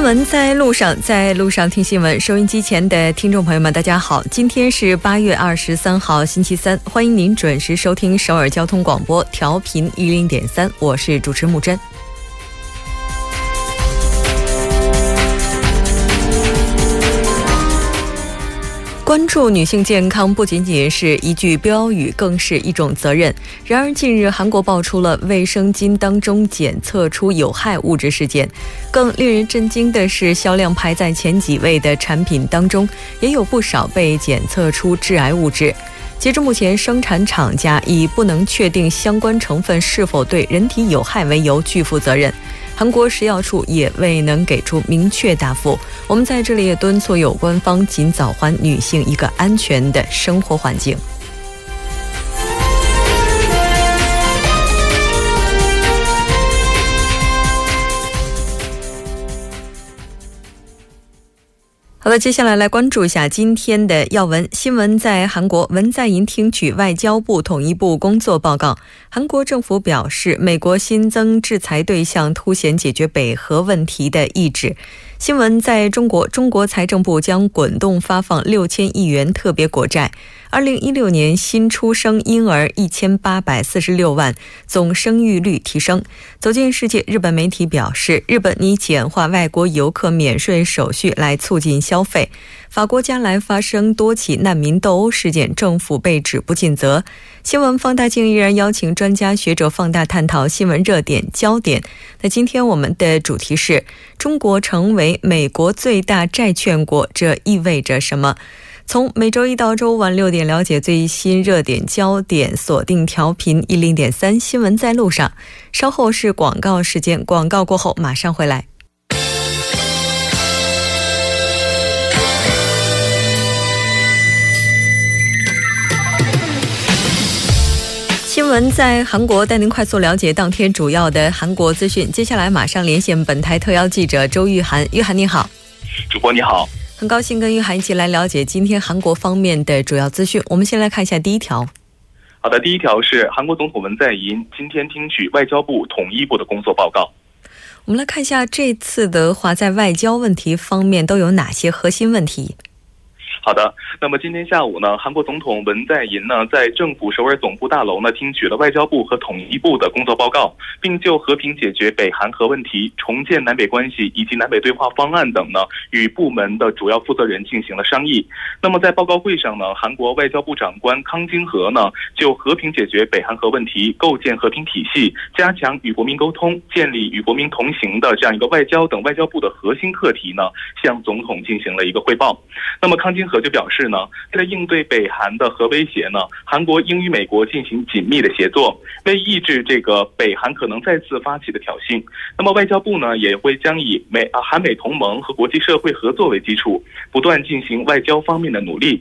新闻在路上，收音机前的听众朋友们，大家好，今天是8月23号，星期三，欢迎您准时收听首尔交通广播，调频100.3，我是主持木真。关注女性健康不仅仅是一句标语，更是一种责任。然而近日韩国爆出了卫生巾当中检测出有害物质事件，更令人震惊的是，销量排在前几位的产品当中也有不少被检测出致癌物质。截至目前，生产厂家以不能确定相关成分是否对人体有害为由拒负责任，韩国食药处也未能给出明确答复。我们在这里也敦促有关方尽早还女性一个安全的生活环境。好的，接下来关注一下今天的要闻新闻在韩国。文在寅听取外交部统一部工作报告，韩国政府表示，美国新增制裁对象凸显解决北核问题的意志。新闻在中国，中国财政部将滚动发放6000亿元特别国债。2016年新出生婴儿1846万，总生育率提升。走进世界，日本媒体表示，日本拟简化外国游客免税手续来促进消费。法国加莱发生多起难民斗殴事件，政府被指不尽责。新闻放大镜依然邀请专家学者放大探讨新闻热点焦点。那今天我们的主题是：中国成为美国最大债券国，这意味着什么？从每周一到周五晚6点，了解最新热点焦点，锁定调频 100.3， 新闻在路上。稍后是广告时间，广告过后马上回来。新闻在韩国，带您快速了解当天主要的韩国资讯。接下来马上连线本台特邀记者周玉涵。玉涵你好。主播你好，很高兴跟玉涵一起来了解今天韩国方面的主要资讯。我们先来看一下第一条。好的，第一条是韩国总统文在寅今天听取外交部统一部的工作报告。我们来看一下这次的话，在外交问题方面都有哪些核心问题。好的，那么今天下午呢，韩国总统文在寅呢在政府首尔总部大楼呢听取了外交部和统一部的工作报告，并就和平解决北韩核问题、重建南北关系以及南北对话方案等呢与部门的主要负责人进行了商议。那么在报告会上呢，韩国外交部长官康京和呢就和平解决北韩核问题、构建和平体系、加强与国民沟通、建立与国民同行的这样一个外交等外交部的核心课题呢向总统进行了一个汇报。那么康京和就表示呢，为了应对北韩的核威胁呢，韩国应与美国进行紧密的协作，为抑制这个北韩可能再次发起的挑衅。那么外交部呢也会将以韩美同盟和国际社会合作为基础，不断进行外交方面的努力，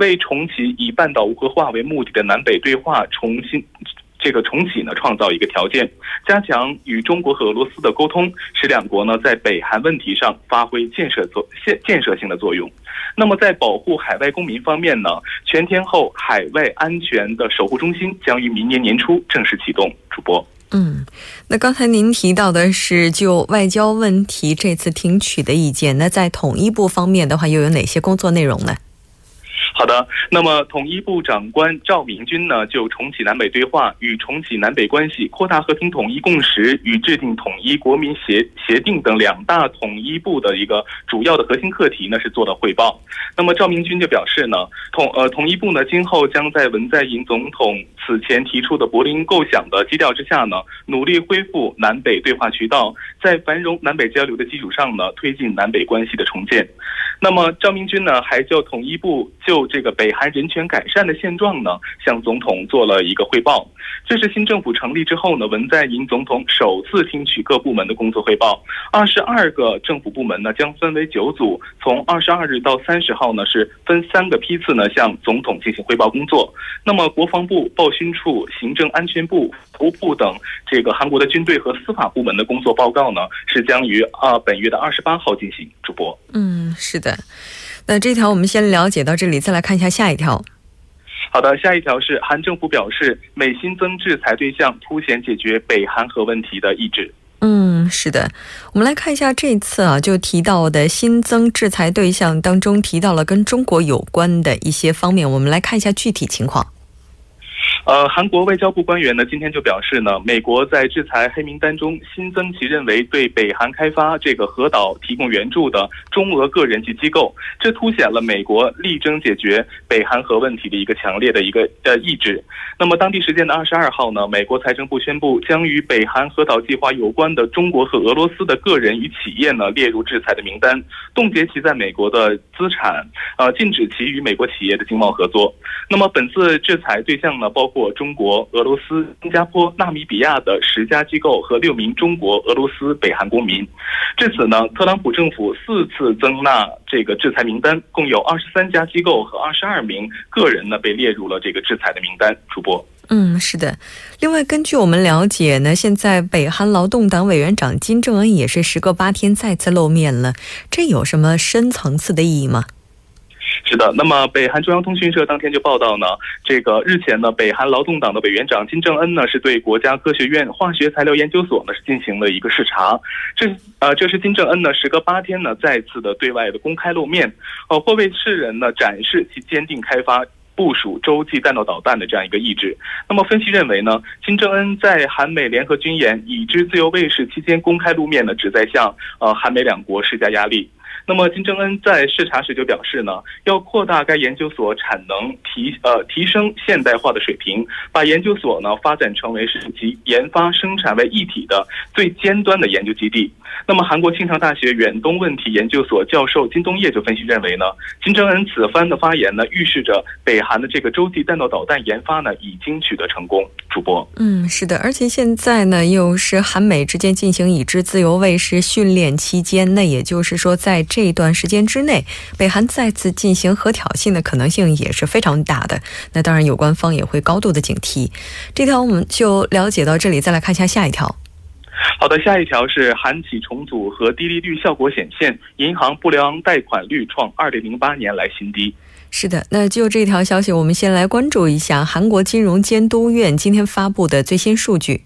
为重启以半岛无核化为目的的南北对话重启呢创造一个条件，加强与中国和俄罗斯的沟通，使两国呢在北韩问题上发挥建设性的作用。那么在保护海外公民方面呢，全天候海外安全的守护中心将于明年年初正式启动。主播，那刚才您提到的是就外交问题这次听取的意见，那在统一部方面的话又有哪些工作内容呢？好的，那么统一部长官赵明军呢，就重启南北对话与重启南北关系、扩大和平统一共识与制定统一国民协定等两大统一部的一个主要的核心课题呢，是做了汇报。那么赵明军就表示呢，统一部呢，今后将在文在寅总统此前提出的柏林构想的基调之下呢，努力恢复南北对话渠道，在繁荣南北交流的基础上呢，推进南北关系的重建。那么赵明军呢，还就统一部就这个北韩人权改善的现状呢，向总统做了一个汇报。这是新政府成立之后呢，文在寅总统首次听取各部门的工作汇报。22个政府部门呢将分为9组，从22日到30号呢是分3个批次呢向总统进行汇报工作。那么国防部、报勋处、行政安全部、服务部等这个韩国的军队和司法部门的工作报告呢是将于本月的28号进行。主播，是的，那这条我们先了解到这里，再来看一下下一条。好的，下一条是韩政府表示，美新增制裁对象凸显解决北韩核问题的意志。是的，我们来看一下这次啊，就提到的新增制裁对象当中提到了跟中国有关的一些方面，我们来看一下具体情况。 韩国外交部官员呢今天就表示呢，美国在制裁黑名单中新增其认为对北韩开发这个核岛提供援助的中俄个人及机构，这凸显了美国力争解决北韩核问题的及一个意志。那么当地时间的22号呢，美国财政部宣布将于北韩核岛计划有关的中国和俄罗斯的个人与企业呢列入制裁的名单，冻结其在美国的资产，禁止其与美国企业的经贸合作。那么本次制裁对象呢， 包括中国、俄罗斯、新加坡、纳米比亚的10家机构和6名中国、俄罗斯、北韩国民。至此呢，特朗普政府4次增纳这个制裁名单，共有 23家机构和22名个人呢被列入了这个制裁的名单。主播。 是的，另外根据我们了解呢，现在北韩劳动党委员长金正恩也是时隔8天再次露面了，这有什么深层次的意义吗？ 是的，那么北韩中央通讯社当天就报道呢，这个日前呢，北韩劳动党的委员长金正恩呢是对国家科学院化学材料研究所呢是进行了一个视察，这是金正恩呢时隔8天呢再次的对外的公开露面，或为世人呢展示其坚定开发 部署洲际弹道导弹的这样一个意志。那么分析认为呢，金正恩在韩美联合军演以之自由卫士期间公开露面呢，旨在向韩美两国施加压力。 那么金正恩在视察时就表示呢，要扩大该研究所产能，提升现代化的水平，把研究所呢发展成为是集研发生产为一体的最尖端的研究基地。那么韩国庆尚大学远东问题研究所教授金东烨就分析认为呢，金正恩此番的发言呢预示着北韩的这个洲际弹道导弹研发呢已经取得成功。主播。是的，而且现在呢又是韩美之间进行已知自由卫士训练期间呢，也就是说 在这一段时间之内，北韩再次进行核挑衅的可能性也是非常大的，那当然有关方也会高度的警惕。这条我们就了解到这里，再来看一下下一条。 好的，下一条是韩企重组和 低利率效果显现， 银行不良贷款率创2008年来新低。 是的，那就这条消息我们先来关注一下 韩国金融监督院今天发布的最新数据。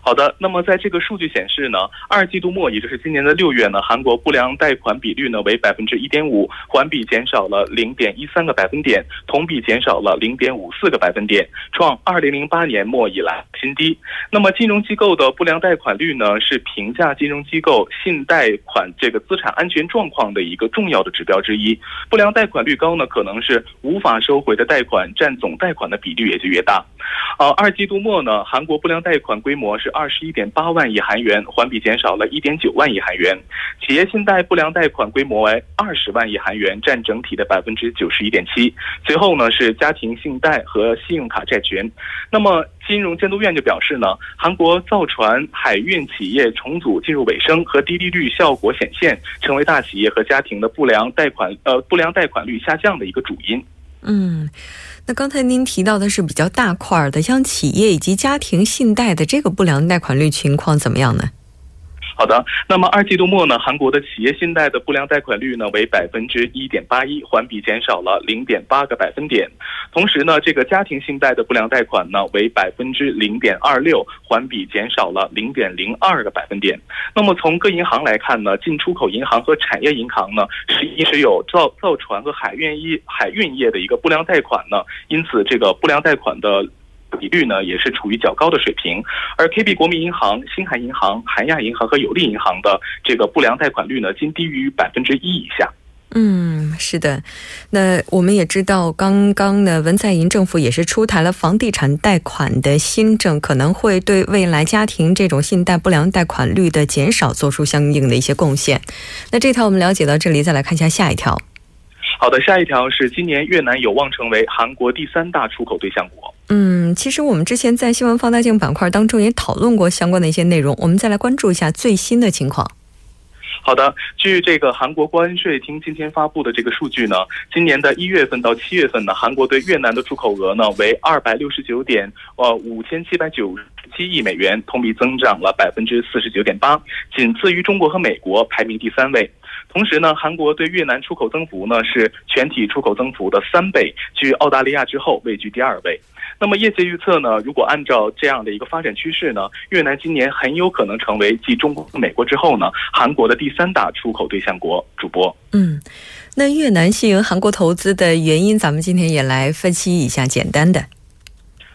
好的，那么在这个数据显示呢， 2季度末， 也就是今年的6月呢， 韩国不良贷款比率呢为 1.5%， 环比减少了 0.13个百分点， 同比减少了 0.54个百分点， 创 2008年末以来新低。 那么金融机构的不良贷款率呢是评价金融机构信贷款这个资产安全状况的一个重要的指标之一， 不良贷款率高呢，可能是无法收回的贷款占总贷款的比率也就越大。 2季度末呢， 韩国不良贷款规模是 21.8万亿韩元， 环比减少了 1.9万亿韩元。 企业信贷不良贷款规模为 20万亿韩元， 占整体的 91.7%。 随后呢是家庭信贷和信用卡债权。 那么 金融监督院就表示呢， 韩国造船海运企业重组进入尾声和低利率效果显现， 成为大企业和家庭的不良贷款率下降的一个主因。 那刚才您提到的是比较大块的，像企业以及家庭信贷的这个不良贷款率情况怎么样呢？ 好的，那么 2季度末呢， 韩国的企业信贷的不良贷款率呢为 1.81%， 环比减少了 0.8个百分点。 同时呢，这个家庭信贷的不良贷款呢为 0.26%， 环比减少了 0.02个百分点。 那么从各银行来看呢，进出口银行和产业银行呢 是有造船和海运业的一个不良贷款呢， 因此这个不良贷款的 比率呢也是处于较高的水平。 而 KB国民银行、 新韩银行、 韩亚银行和有利银行的这个不良贷款率呢，均低于 1% 以下。 是的，那我们也知道刚刚呢文在寅政府也是出台了房地产贷款的新政，可能会对未来家庭这种信贷不良贷款率的减少做出相应的一些贡献。那这条我们了解到这里，再来看一下下一条。 好的，下一条是今年越南有望成为韩国第3大出口对象国。 其实我们之前在新闻放大镜板块当中也讨论过相关的一些内容，我们再来关注一下最新的情况。 好的，据这个韩国国税厅今天发布的这个数据呢， 今年的1月份到7月份呢， 韩国对越南的出口额呢为 269.5797亿美元， 同比增长了 49.8%， 仅次于中国和美国，排名第3位。 同时呢， 韩国对越南出口增幅呢是全体出口增幅的3倍，居澳大利亚之后位居第2位。那么业界预测呢， 如果按照这样的一个发展趋势呢， 越南今年很有可能成为 继中国和美国之后呢， 韩国的第3大出口对象国。主播， 那越南吸引韩国投资的原因， 咱们今天也来分析一下简单的。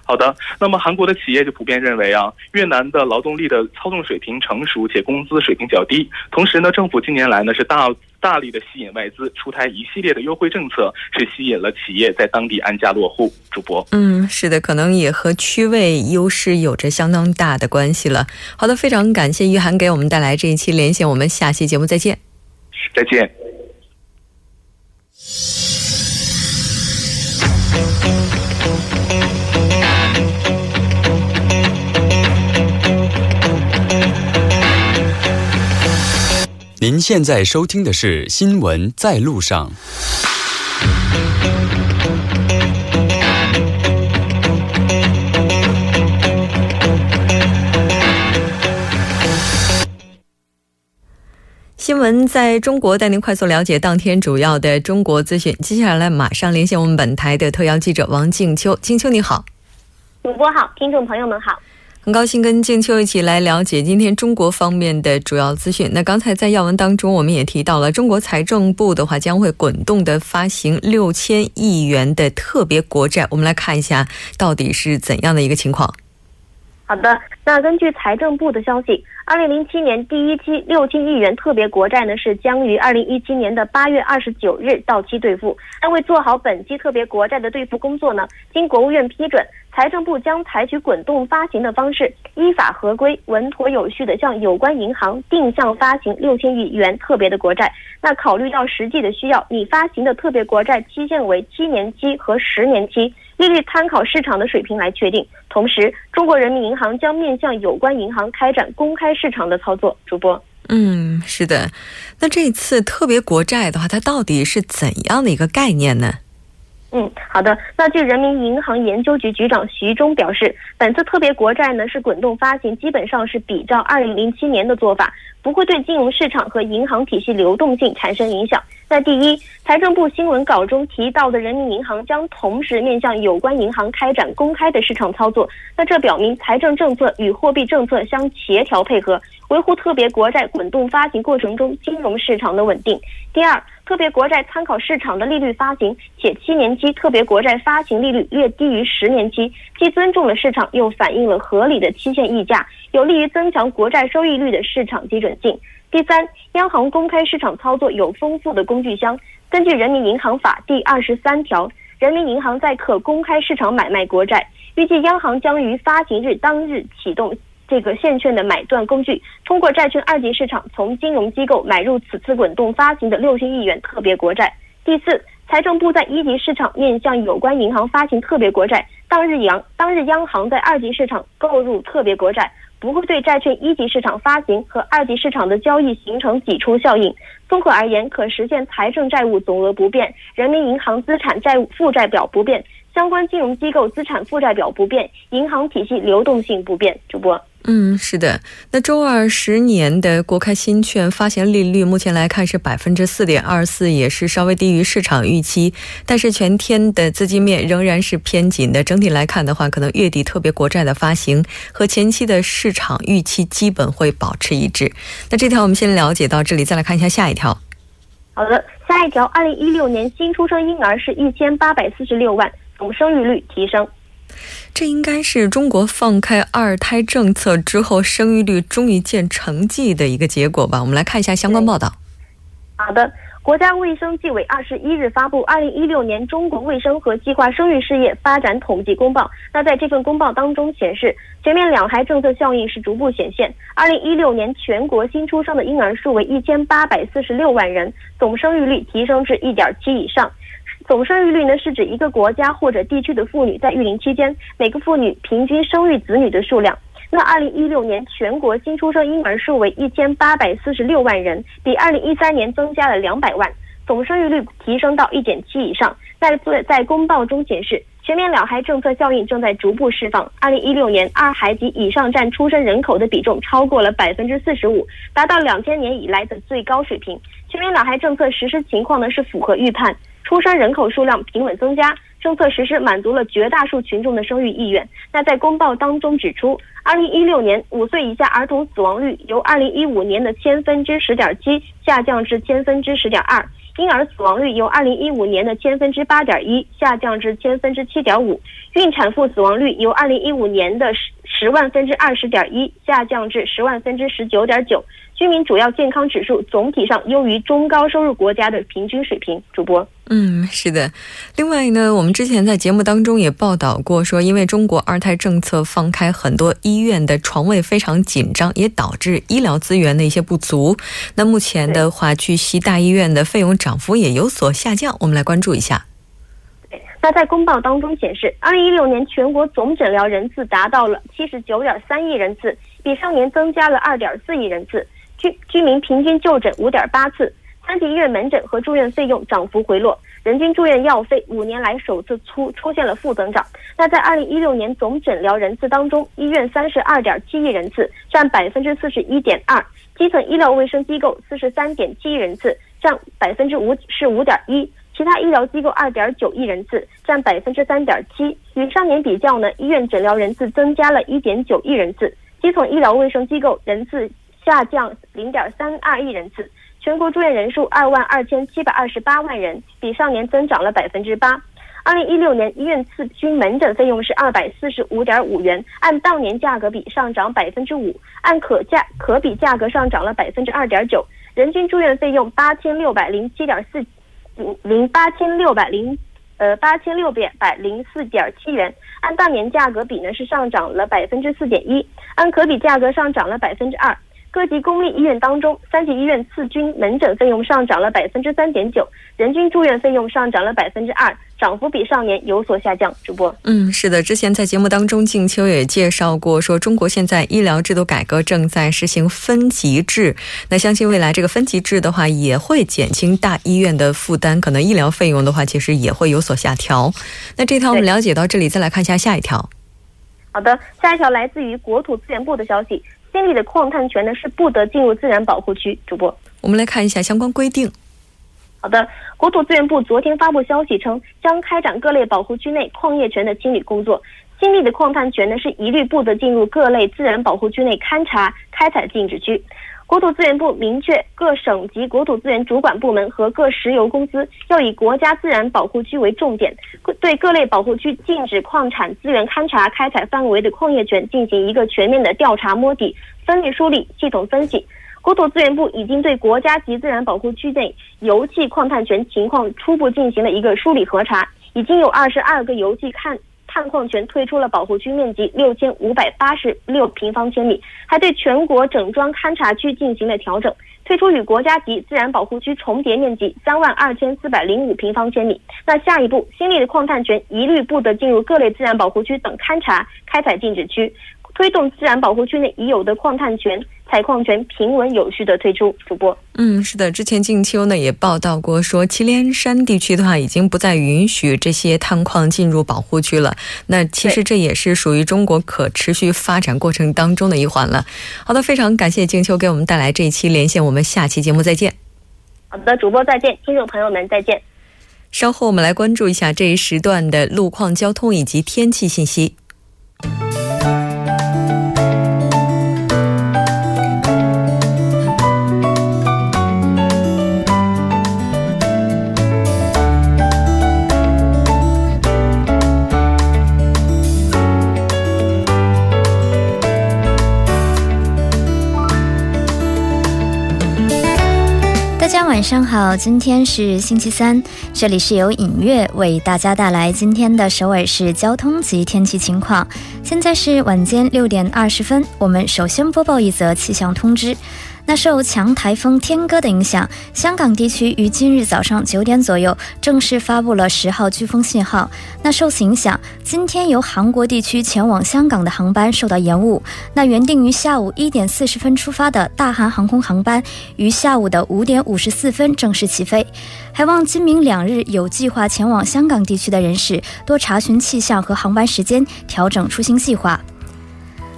好的，那么韩国的企业就普遍认为， 越南的劳动力的操纵水平成熟且工资水平较低， 同时呢政府近年来呢是大力的吸引外资，出台一系列的优惠政策， 是吸引了企业在当地安家落户。主播， 是的，可能也和区位优势有着相当大的关系了。 好的，非常感谢玉涵给我们带来这一期连线， 我们下期节目再见。 再见。 您现在收听的是新闻在路上。 新闻在中国带您快速了解当天主要的中国资讯。 接下来马上连线我们本台的特邀记者王静秋。 静秋你好。 主播好，听众朋友们好。 很高兴跟静秋一起来了解今天中国方面的主要资讯。 那刚才在要闻当中我们也提到了， 中国财政部的话将会滚动地发行 6000亿元的特别国债， 我们来看一下到底是怎样的一个情况。 好的，那根据财政部的消息， 2007年 第1期 6000亿元特别国债呢， 是将于2017年 的8月29日 到期兑付。 那为做好本期特别国债的兑付工作呢， 经国务院批准， 财政部将采取滚动发行的方式， 依法合规、稳妥有序地向有关银行定向发行 6000亿元特别的国债。 那考虑到实际的需要， 拟发行的特别国债期限为7年期和10年期， 利率参考市场的水平来确定。 同时，中国人民银行将面向有关银行开展公开市场的操作。 主播， 是的。 那这次特别国债的话， 它到底是怎样的一个概念呢？ 好的，那据人民银行研究局局长徐忠表示， 本次特别国债呢， 是滚动发行， 基本上是比照 2007年 的做法， 不会对金融市场和银行体系流动性产生影响。 那第一， 财政部新闻稿中提到的人民银行 将同时面向有关银行开展公开的市场操作， 那这表明财政政策与货币政策相协调配合， 维护特别国债滚动发行过程中金融市场的稳定。 第二， 特别国债参考市场的利率发行， 且7年期特别国债发行利率略低于10年期， 既尊重了市场又反映了合理的期限溢价， 有利于增强国债收益率的市场基准性。 第三， 央行公开市场操作有丰富的工具箱。 根据人民银行法 第23条， 人民银行在可公开市场买卖国债， 预计央行将于发行日当日启动 这个现券的买断工具， 通过债券二级市场 从金融机构买入 此次滚动发行的 6000亿元特别国债。 第四， 财政部在1级市场 面向有关银行发行特别国债， 当日央行在2级市场购入特别国债， 不会对债券1级市场发行和2级市场的交易形成抵触效应。 综合而言， 可实现财政债务总额不变， 人民银行资产债务负债表不变， 相关金融机构资产负债表不变， 银行体系流动性不变。 主播， 是的。 那周二10年的国开新券发行利率 目前来看是 4.24%， 也是稍微低于市场预期， 但是全天的资金面仍然是偏紧的。 整体来看的话， 可能月底特别国债的发行和前期的市场预期基本会保持一致。 那这条我们先了解到这里， 再来看一下下一条。 好的，下一条， 2016年 新出生婴儿是 1846万， 总生育率提升。 这应该是中国放开二胎政策之后生育率终于见成绩的一个结果吧。 我们来看一下相关报道。 好的， 国家卫生计委 21日 发布 2016年 中国卫生和计划生育事业发展统计公报。 那在这份公报当中显示， 全面两孩政策效应是逐步显现。 2016年 全国新出生的婴儿数为 1846万人， 总生育率提升至 1.7 以上。 总生育率呢， 是指一个国家或者地区的妇女在育龄期间， 每个妇女平均生育子女的数量。 那2016年 全国新出生婴儿数为 1846万人， 比2013年 增加了 200万， 总生育率提升到 1.7 以上。 在公报中显示， 全面两孩政策效应正在逐步释放。 2016年， 2孩及以上占出生人口的比重超过了 45%， 达到2000年以来的最高水平。全面两孩政策实施情况呢，是符合预判，出生人口数量平稳增加，政策实施满足了绝大数群众的生育意愿。那在公报当中指出，2016年5岁以下儿童死亡率由2015年的10%/10.7下降至10%/10.2，婴儿死亡率由2015年的10%/8.1下降至10%/7.5，孕产妇死亡率由2015年的10/10,000,020.1下降至10/10,019.9，居民主要健康指数总体上优于中高收入国家的平均水平。主播，是的。另外呢，我们之前在节目当中也报道过，说因为中国二胎政策放开，很多医院的床位非常紧张，也导致医疗资源的一些不足。那目前的话，据悉大医院的费用涨幅也有所下降，我们来关注一下。那在公报当中显示，2016年全国总诊疗人次达到了79.3亿人次，比上年增加了2.4亿人次。居民平均就诊5.8次，三级医院门诊和住院费用涨幅回落，人均住院药费5年来首次出现了负增长。那在2016年总诊疗人次当中，医院32.7亿人次，占41.2%；基层医疗卫生机构43.7亿人次，占5.1%；其他医疗机构2.9亿人次，占3.7%。与上年比较呢，医院诊疗人次增加了1.9亿人次，基层医疗卫生机构人次下降0.32亿人次，全国住院人数22,728万人，比上年增长了8%。2016年医院次均门诊费用是245.5元，按当年价格比上涨5%，按可比价格上涨了2.9%。人均住院费用8604.7元，按当年价格比呢是上涨了4.1%，按可比价格上涨了2%。各级公立医院当中，三级医院次均门诊费用上涨了3.9%，人均住院费用上涨了2%，涨幅比上年有所下降。主播，是的，之前在节目当中，静秋也介绍过，说中国现在医疗制度改革正在实行分级制，那相信未来这个分级制的话，也会减轻大医院的负担，可能医疗费用的话，其实也会有所下调。那这条我们了解到这里，再来看一下下一条。好的，下一条来自于国土资源部的消息。监理的矿探权呢是不得进入自然保护区。主播，我们来看一下相关规定。好的，国土资源部昨天发布消息称，将开展各类保护区内矿业权的清理工作。监理的矿探权呢是一律不得进入各类自然保护区内勘察、开采禁止区。国土资源部明确，各省级国土资源主管部门和各石油公司要以国家自然保护区为重点，对各类保护区禁止矿产资源勘察开采范围的矿业权进行一个全面的调查摸底、分类梳理、系统分析。国土资源部已经对国家级自然保护区内油气矿探权情况初步进行了一个梳理核查，已经有22个油气探矿权退出了保护区，面积6586平方千米，还对全国整装勘察区进行了调整，退出与国家级自然保护区重叠面积32405平方千米。那下一步，新立的矿探权一律不得进入各类自然保护区等勘察、开采禁止区，推动自然保护区内已有的矿探权、采矿权平稳有序的退出。主播，是的，之前近秋呢也报道过，说祁连山地区的话已经不再允许这些探矿进入保护区了。那其实这也是属于中国可持续发展过程当中的一环了。好的，非常感谢静秋给我们带来这一期连线，我们下期节目再见。好的，主播再见，听众朋友们再见。稍后我们来关注一下这一时段的路况、交通以及天气信息。晚上好，今天是星期三，这里是由影月为大家带来今天的首尔市交通及天气情况。现在是晚间6点20分，我们首先播报一则气象通知。那受强台风天鸽的影响，香港地区于今日早上9点左右正式发布了10号飓风信号。那受此影响，今天由韩国地区前往香港的航班受到延误。那原定于下午1点40分出发的大韩航空航班，于下午的5点54分正式起飞。还望今明2日有计划前往香港地区的人士多查询气象和航班时间，调整出行计划。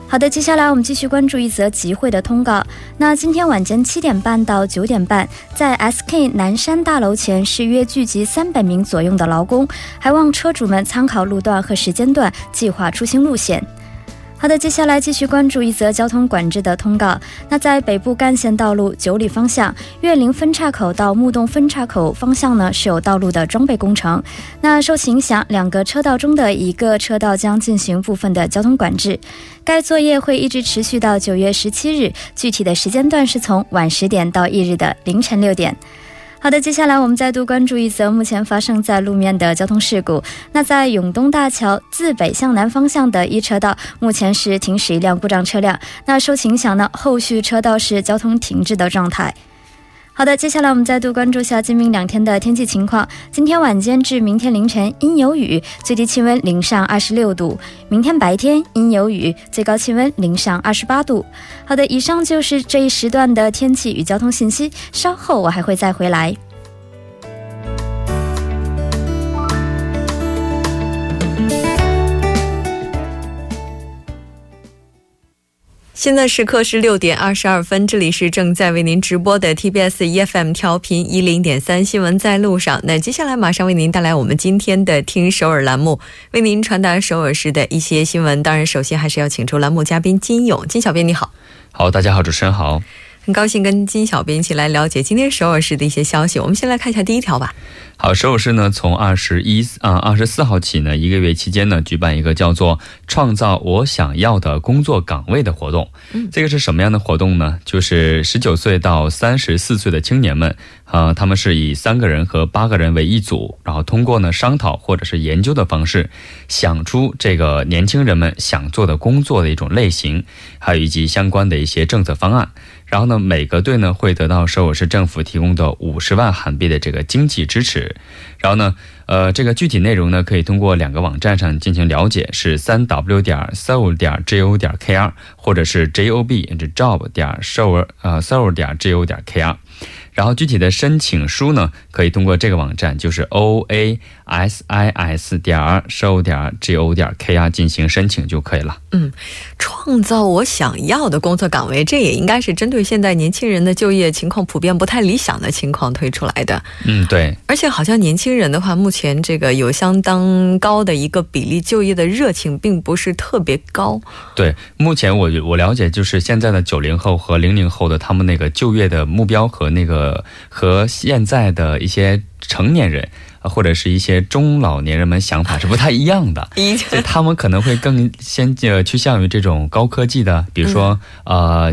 好的，接下来我们继续关注一则集会的通告。那今天晚间7点半到9点半，在 SK 南山大楼前是约聚集300名左右的劳工，还望车主们参考路段和时间段，计划出行路线。好的，接下来继续关注一则交通管制的通告。那在北部干线道路九里方向岳林分岔口到木洞分岔口方向呢，是有道路的装备工程。那受其影响，两个车道中的一个车道将进行部分的交通管制。该作业会一直持续到9月17日，具体的时间段是从晚10点到翌日的凌晨6点。好的，接下来我们再度关注一则目前发生在路面的交通事故。那在永东大桥自北向南方向的一车道，目前是停驶一辆故障车辆。那受其影响呢，后续车道是交通停滞的状态。好的，接下来我们再度关注下今明2天的天气情况。今天晚间至明天凌晨阴有雨，最低气温零上26度；明天白天阴有雨，最高气温零上28度。好的，以上就是这一时段的天气与交通信息，稍后我还会再回来。现在时刻是6点22分，这里是正在为您直播的 TBS EFM 调频 10.3 新闻在路上。那接下来马上为您带来我们今天的听首尔栏目，为您传达首尔市的一些新闻。当然首先还是要请出栏目嘉宾金勇。金小编你好。好，大家好，主持人好，很高兴跟金小编一起来了解今天首尔市的一些消息。我们先来看一下第一条吧。好，首尔市呢从24号起呢，一个月期间呢，举办一个叫做创造我想要的工作岗位的活动。这个是什么样的活动呢？就是19岁到34岁的青年们，他们是以3个人和8个人为一组，然后通过呢商讨或者是研究的方式，想出这个年轻人们想做的工作的一种类型，还有以及相关的一些政策方案。然后呢，每个队呢会得到首尔市政府提供的50万韩币的这个经济支持。然后呢，这个具体内容呢，可以通过2个网站上进行了解，是 3w.seoul.go.kr 或者是 job.job.seoul.go.kr。然后具体的申请书呢，可以通过这个网站，就是 oasis.seoul.go.kr 进行申请就可以了。创造我想要的工作岗位，这也应该是针对现在年轻人的就业情况普遍不太理想的情况推出来的。对。而且好像年轻人的话，目前这个有相当高的一个比例，就业的热情并不是特别高。对，目前我了解，就是现在的90后和00后的他们那个就业的目标和和现在的一些成年人或者是一些中老年人们想法是不太一样的，所以他们可能会更先趋向于这种高科技的，比如说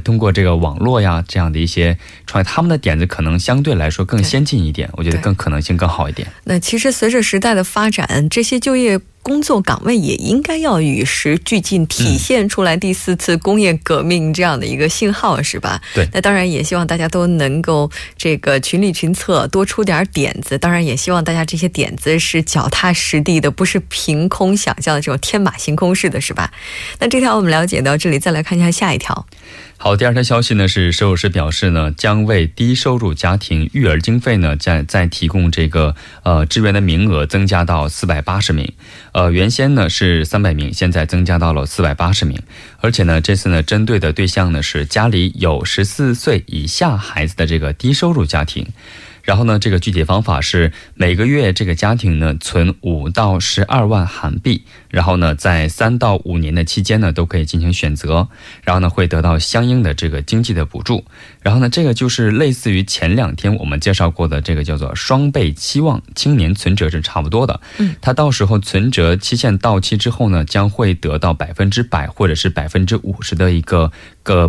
通过这个网络呀这样的一些创业，他们的点子可能相对来说更先进一点，我觉得更可能性更好一点。那其实随着时代的发展，这些就业工作岗位也应该要与时俱进，体现出来第4次工业革命这样的一个信号，是吧？对。那当然也希望大家都能够这个群力群策，多出点点子。当然也希望大家这些点子是脚踏实地的，不是凭空想象的这种天马行空式的，是吧？那这条我们了解到这里，再来看一下下一条。好，第2条消息呢是首尔市表示呢，将为低收入家庭育儿经费呢再提供这个支援的名额增加到480名，原先呢是300名，现在增加到了480名。而且呢这次呢针对的对象呢是家里有14岁以下孩子的这个低收入家庭。然后呢，这个具体方法是每个月这个家庭呢存5到12万韩币，然后呢在3到5年的期间呢都可以进行选择，然后呢会得到相应的这个经济的补助。然后呢，这个就是类似于前2天我们介绍过的这个叫做双倍期望青年存折是差不多的。它到时候存折期限到期之后呢，将会得到100%或者是50%的一个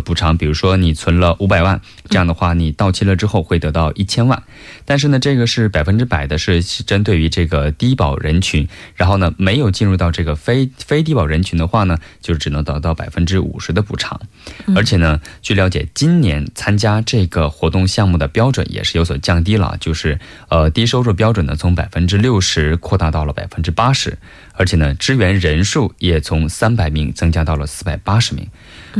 补偿。比如说你存了500万，这样的话你到期了之后会得到1000万。但是呢，这个是100%的，是针对于这个低保人群。然后呢，没有进入到这个非低保人群的话呢，就只能得到50%的补偿。而且呢，据了解，今年参加这个活动项目的标准也是有所降低了，就是低收入标准呢从60%扩大到了80%，而且呢，支援人数也从300名增加到了480名。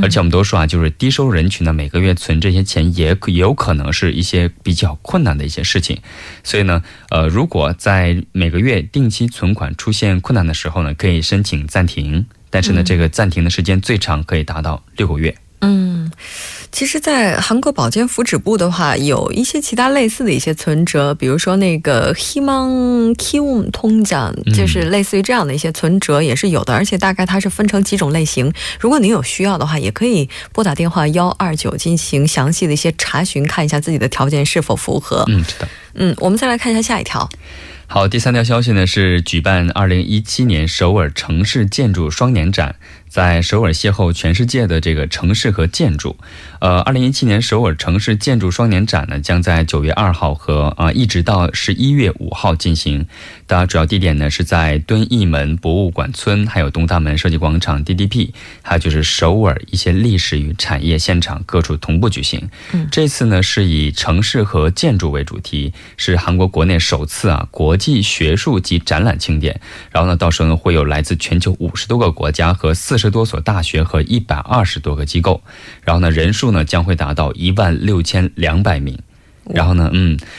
而且我们都说啊，就是低收入人群呢，每个月存这些钱也有可能是一些比较困难的一些事情，所以呢，如果在每个月定期存款出现困难的时候呢，可以申请暂停。但是呢这个暂停的时间最长可以达到6个月。 其实在韩国保健福祉部的话有一些其他类似的一些存折，比如说那个 희망 키움 통장 就是类似于这样的一些存折也是有的，而且大概它是分成几种类型，如果您有需要的话也可以拨打电话129进行详细的一些查询，看一下自己的条件是否符合。我们再来看一下下一条。 好，第3条消息呢是 举办2017 年首尔城市建筑双年展， 在首尔邂逅全世界的这个城市和建筑。 2017 年首尔城市建筑双年展呢 将在9月2号和 一直到 11月5号 进行。 主要地点呢是在敦义门博物馆村， 还有东大门设计广场 DDP， 还有就是首尔一些历史与产业现场各处同步举行。 这次呢是以城市和建筑为主题， 是韩国国内首次国际学术及展览庆典。 然后呢到时候呢会有来自全球 50多个国家和40 多所大学和120多个机构， 然后呢人数呢将会达到16200名。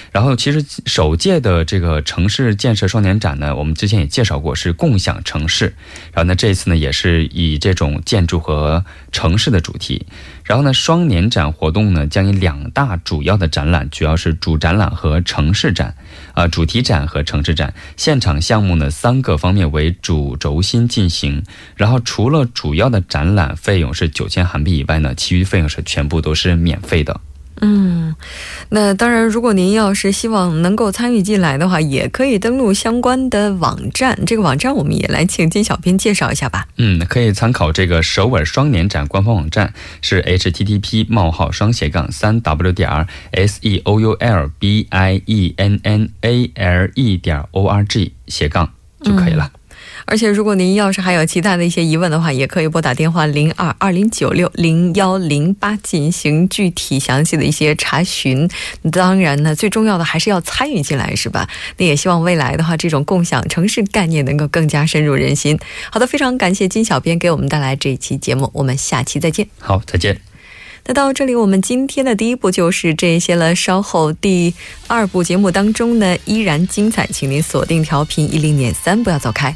然后其实首届的这个城市建设双年展呢， 我们之前也介绍过是共享城市， 然后呢这次呢也是以这种建筑和城市的主题。 然后呢双年展活动呢 将以2大主要的展览， 主要是主展览和城市展， 主题展和城市展， 现场项目呢3个方面为主轴心进行。 然后除了主要的展览费用是 9000韩币 以外呢， 其余费用是全部都是免费的。 那当然如果您要是希望能够参与进来的话也可以登录相关的网站， 这个网站我们也来请金小编介绍一下吧。 可以参考这个首尔双年展官方网站， 是 http://3w.seoulbienenale.org/. 而且如果您要是还有其他的一些疑问的话， 也可以拨打电话02-2096-0108 进行具体详细的一些查询。 当然呢最重要的还是要参与进来是吧。 那也希望未来的话这种共享城市概念能够更加深入人心。 好的，非常感谢金小编给我们带来这一期节目， 我们下期再见。 好，再见。 那到这里我们今天的第一部就是这些了， 稍后第2部节目当中呢依然精彩，请您锁定调频106.3，不要走开。